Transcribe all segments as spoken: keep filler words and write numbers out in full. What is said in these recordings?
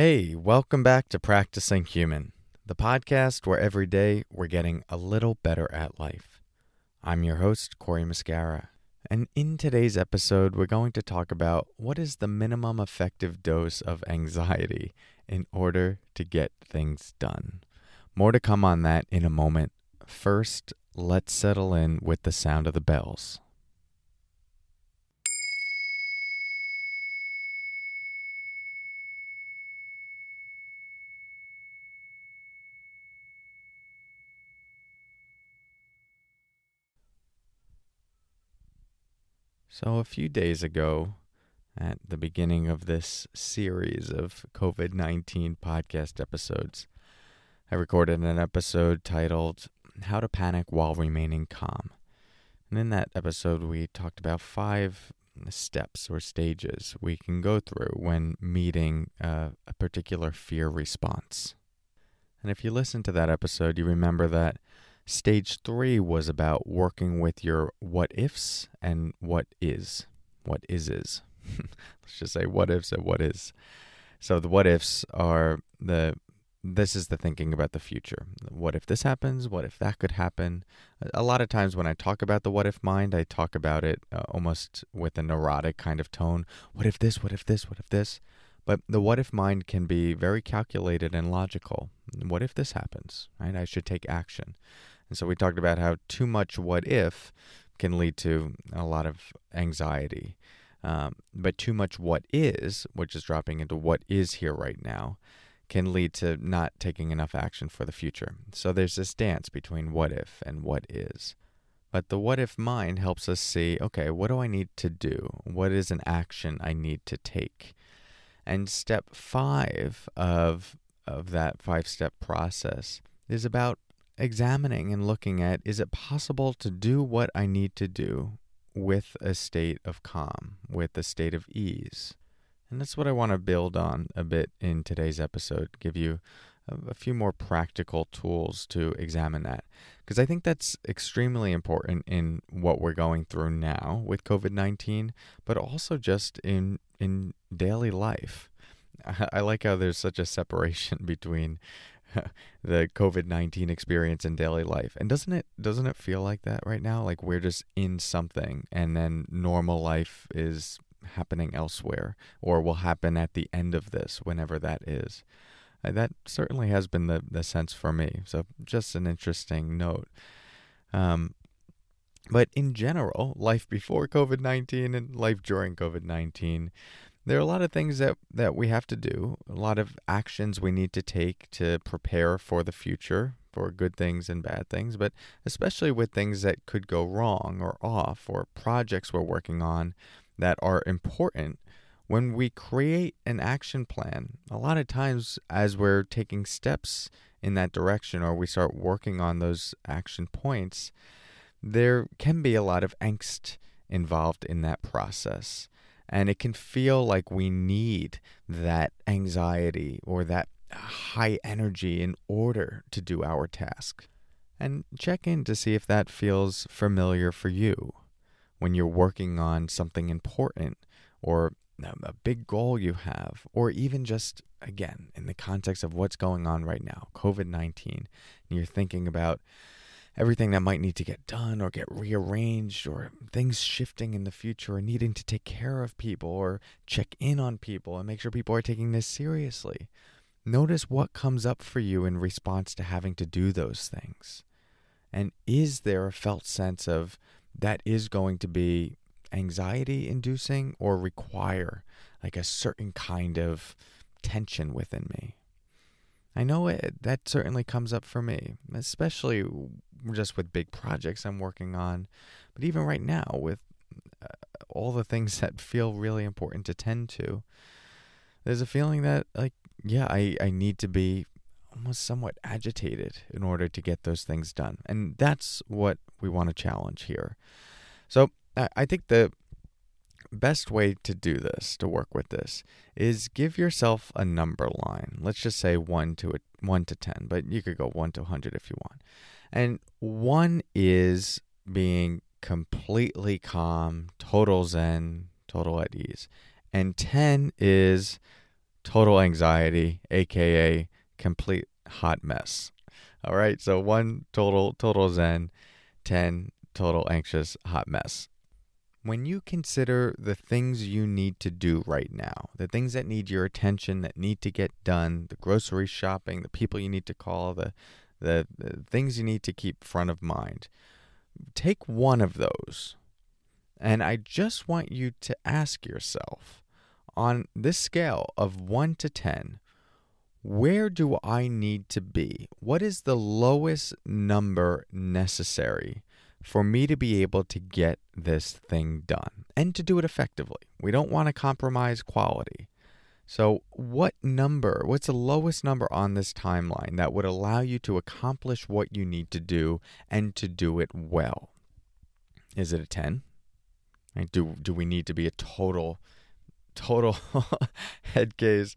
Hey, welcome back to Practicing Human, the podcast where every day we're getting a little better at life. I'm your host, Corey Muscara, and in today's episode, we're going to talk about what is the minimum effective dose of anxiety in order to get things done. More to come on that in a moment. First, let's settle in with the sound of the bells. So a few days ago, at the beginning of this series of covid nineteen podcast episodes, I recorded an episode titled, How to Panic While Remaining Calm. And in that episode, we talked about five steps or stages we can go through when meeting uh, a particular fear response. And if you listen to that episode, you remember that Stage three was about working with your what-ifs and what is. What is-is. Let's just say what-ifs and what is. So the what-ifs are the, this is the thinking about the future. What if this happens? What if that could happen? A lot of times when I talk about the what-if mind, I talk about it uh, almost with a neurotic kind of tone. What if this? What if this? What if this? But the what-if mind can be very calculated and logical. What if this happens? Right? I should take action. And so we talked about how too much what if can lead to a lot of anxiety. Um, but too much what is, which is dropping into what is here right now, can lead to not taking enough action for the future. So there's this dance between what if and what is. But the what if mind helps us see, okay, what do I need to do? What is an action I need to take? And step five of of that five-step process is about examining and looking at, is it possible to do what I need to do with a state of calm, with a state of ease? And that's what I want to build on a bit in today's episode, give you a few more practical tools to examine that. Because I think that's extremely important in what we're going through now with covid nineteen, but also just in, in daily life. I like how there's such a separation between the covid nineteen experience and daily life. And doesn't it doesn't it feel like that right now? Like we're just in something and then normal life is happening elsewhere or will happen at the end of this, whenever that is. Uh, that certainly has been the, the sense for me. So just an interesting note. Um, but in general, life before covid nineteen and life during covid nineteen, there are a lot of things that, that we have to do, a lot of actions we need to take to prepare for the future, for good things and bad things, but especially with things that could go wrong or off or projects we're working on that are important. When we create an action plan, a lot of times as we're taking steps in that direction or we start working on those action points, there can be a lot of angst involved in that process. And it can feel like we need that anxiety or that high energy in order to do our task. And check in to see if that feels familiar for you when you're working on something important or a big goal you have, or even just, again, in the context of what's going on right now, covid nineteen, and you're thinking about everything that might need to get done or get rearranged or things shifting in the future and needing to take care of people or check in on people and make sure people are taking this seriously. Notice what comes up for you in response to having to do those things. And is there a felt sense of that is going to be anxiety inducing or require like a certain kind of tension within me? I know it, that certainly comes up for me, especially just with big projects I'm working on. But even right now, with uh, all the things that feel really important to tend to, there's a feeling that, like, yeah, I, I need to be almost somewhat agitated in order to get those things done. And that's what we want to challenge here. So I, I think the best way to do this, to work with this, is give yourself a number line. Let's just say one to a, one to ten, but you could go one to one hundred if you want. And one is being completely calm, total zen, total at ease. And ten is total anxiety, aka complete hot mess. All right, so one total, total zen, ten total anxious hot mess. When you consider the things you need to do right now, the things that need your attention, that need to get done, the grocery shopping, the people you need to call, the the, the things you need to keep front of mind, take one of those. And I just want you to ask yourself, on this scale of one to ten, where do I need to be? What is the lowest number necessary for me to be able to get this thing done and to do it effectively? We don't want to compromise quality. So what number, what's the lowest number on this timeline that would allow you to accomplish what you need to do and to do it well? Is it a ten? Do do we need to be a total, total head case,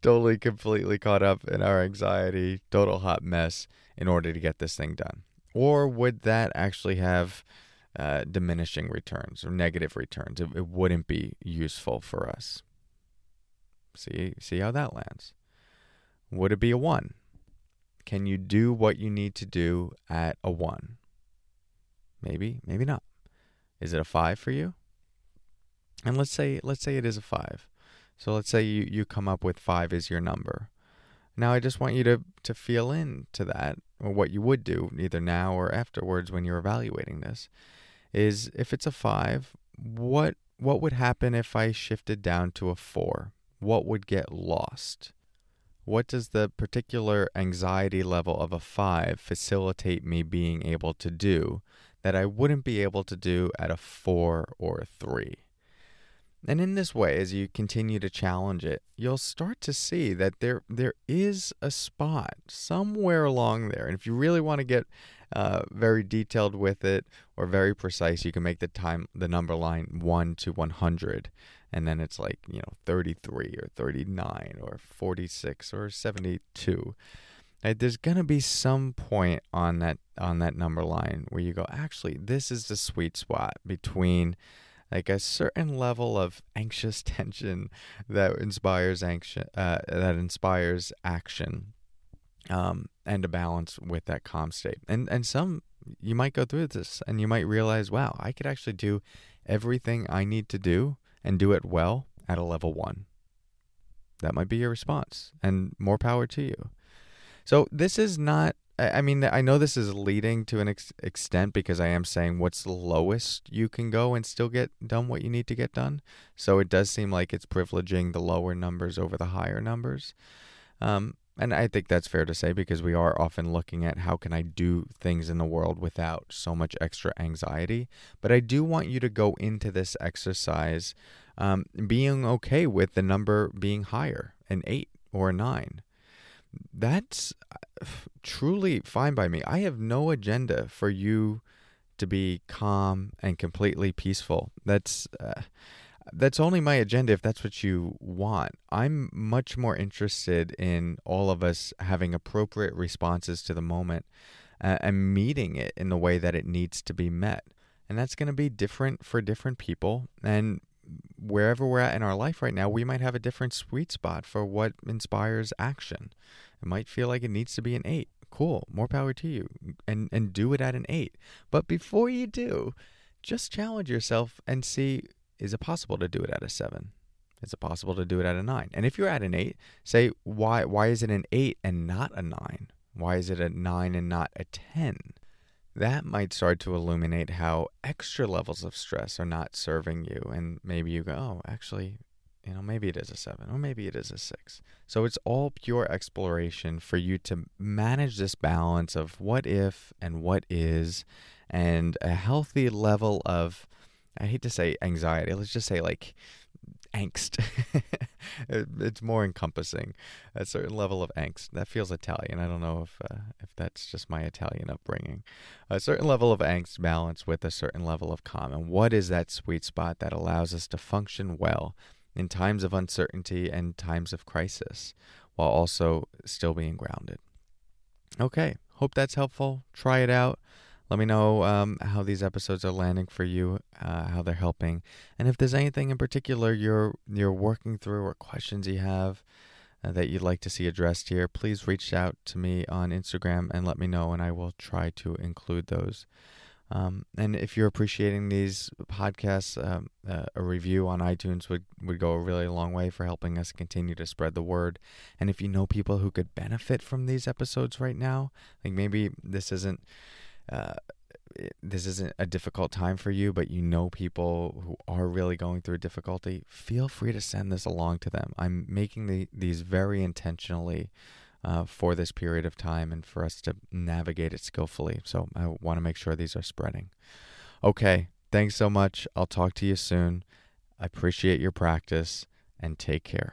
totally, completely caught up in our anxiety, total hot mess in order to get this thing done? Or would that actually have uh, diminishing returns or negative returns? It, it wouldn't be useful for us. See, see how that lands. Would it be a one? Can you do what you need to do at a one? Maybe, maybe not. Is it a five for you? And let's say let's say it is a five. So let's say you, you come up with five as your number. Now I just want you to, to feel in to that, or what you would do either now or afterwards when you're evaluating this, is if it's a five, what what would happen if I shifted down to a four? What would get lost? What does the particular anxiety level of a five facilitate me being able to do that I wouldn't be able to do at a four or a three? And in this way, as you continue to challenge it, you'll start to see that there there is a spot somewhere along there. And if you really want to get uh, very detailed with it or very precise, you can make the time the number line one to one hundred. And then it's like, you know, thirty-three or thirty-nine or forty-six or seventy-two. Right, there's going to be some point on that on that number line where you go, actually, this is the sweet spot between like a certain level of anxious tension that inspires anxious, uh, that inspires action, um, and a balance with that calm state. And and some you might go through this and you might realize, wow, I could actually do everything I need to do and do it well at a level one. That might be your response, and more power to you. So this is not. I mean, I know this is leading to an ex- extent because I am saying what's the lowest you can go and still get done what you need to get done. So it does seem like it's privileging the lower numbers over the higher numbers. Um, and I think that's fair to say because we are often looking at how can I do things in the world without so much extra anxiety. But I do want you to go into this exercise um, being okay with the number being higher, an eight or a nine. That's truly fine by me. I have no agenda for you to be calm and completely peaceful. That's uh, that's only my agenda if that's what you want. I'm much more interested in all of us having appropriate responses to the moment uh, and meeting it in the way that it needs to be met. And that's going to be different for different people. And wherever we're at in our life right now, we might have a different sweet spot for what inspires action. It might feel like it needs to be an eight. Cool, more power to you, and and do it at an eight. But before you do, just challenge yourself and see, is it possible to do it at a seven? Is it possible to do it at a nine? And if you're at an eight, say, why why is it an eight and not a nine? Why is it a nine and not a ten? That might start to illuminate how extra levels of stress are not serving you. And maybe you go, oh, actually, you know, maybe it is a seven or maybe it is a six. So it's all pure exploration for you to manage this balance of what if and what is, and a healthy level of, I hate to say anxiety, let's just say like angst. it, it's more encompassing, a certain level of angst. That feels Italian. I don't know if uh, if that's just my Italian upbringing. A certain level of angst balanced with a certain level of calm. And what is that sweet spot that allows us to function well in times of uncertainty and times of crisis while also still being grounded? Okay, hope that's helpful. Try it out. Let me know um, how these episodes are landing for you, uh, how they're helping. And if there's anything in particular you're you're working through or questions you have uh, that you'd like to see addressed here, please reach out to me on Instagram and let me know, and I will try to include those. Um, and if you're appreciating these podcasts, um, uh, a review on iTunes would, would go a really long way for helping us continue to spread the word. And if you know people who could benefit from these episodes right now, like maybe this isn't uh, this isn't a difficult time for you, but you know people who are really going through difficulty, feel free to send this along to them. I'm making the, these very intentionally Uh, for this period of time and for us to navigate it skillfully. So I want to make sure these are spreading. Okay, thanks so much. I'll talk to you soon. I appreciate your practice and take care.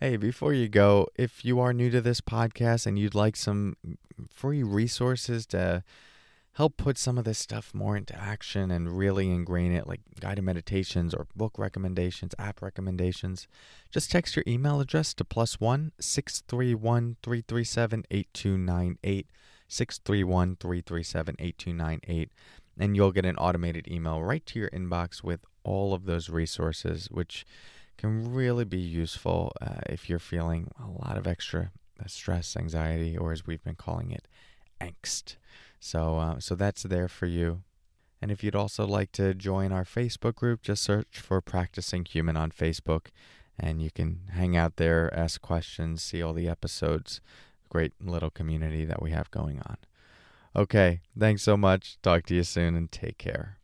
Hey, before you go, if you are new to this podcast and you'd like some free resources to help put some of this stuff more into action and really ingrain it, like guided meditations or book recommendations, app recommendations, just text your email address to plus one six three one three three seven eight two nine eight six three one three three seven eight two nine eight, and you'll get an automated email right to your inbox with all of those resources, which can really be useful uh, if you're feeling a lot of extra stress, anxiety, or as we've been calling it, angst. So uh, so that's there for you. And if you'd also like to join our Facebook group, just search for Practicing Human on Facebook, and you can hang out there, ask questions, see all the episodes. Great little community that we have going on. Okay, thanks so much. Talk to you soon and take care.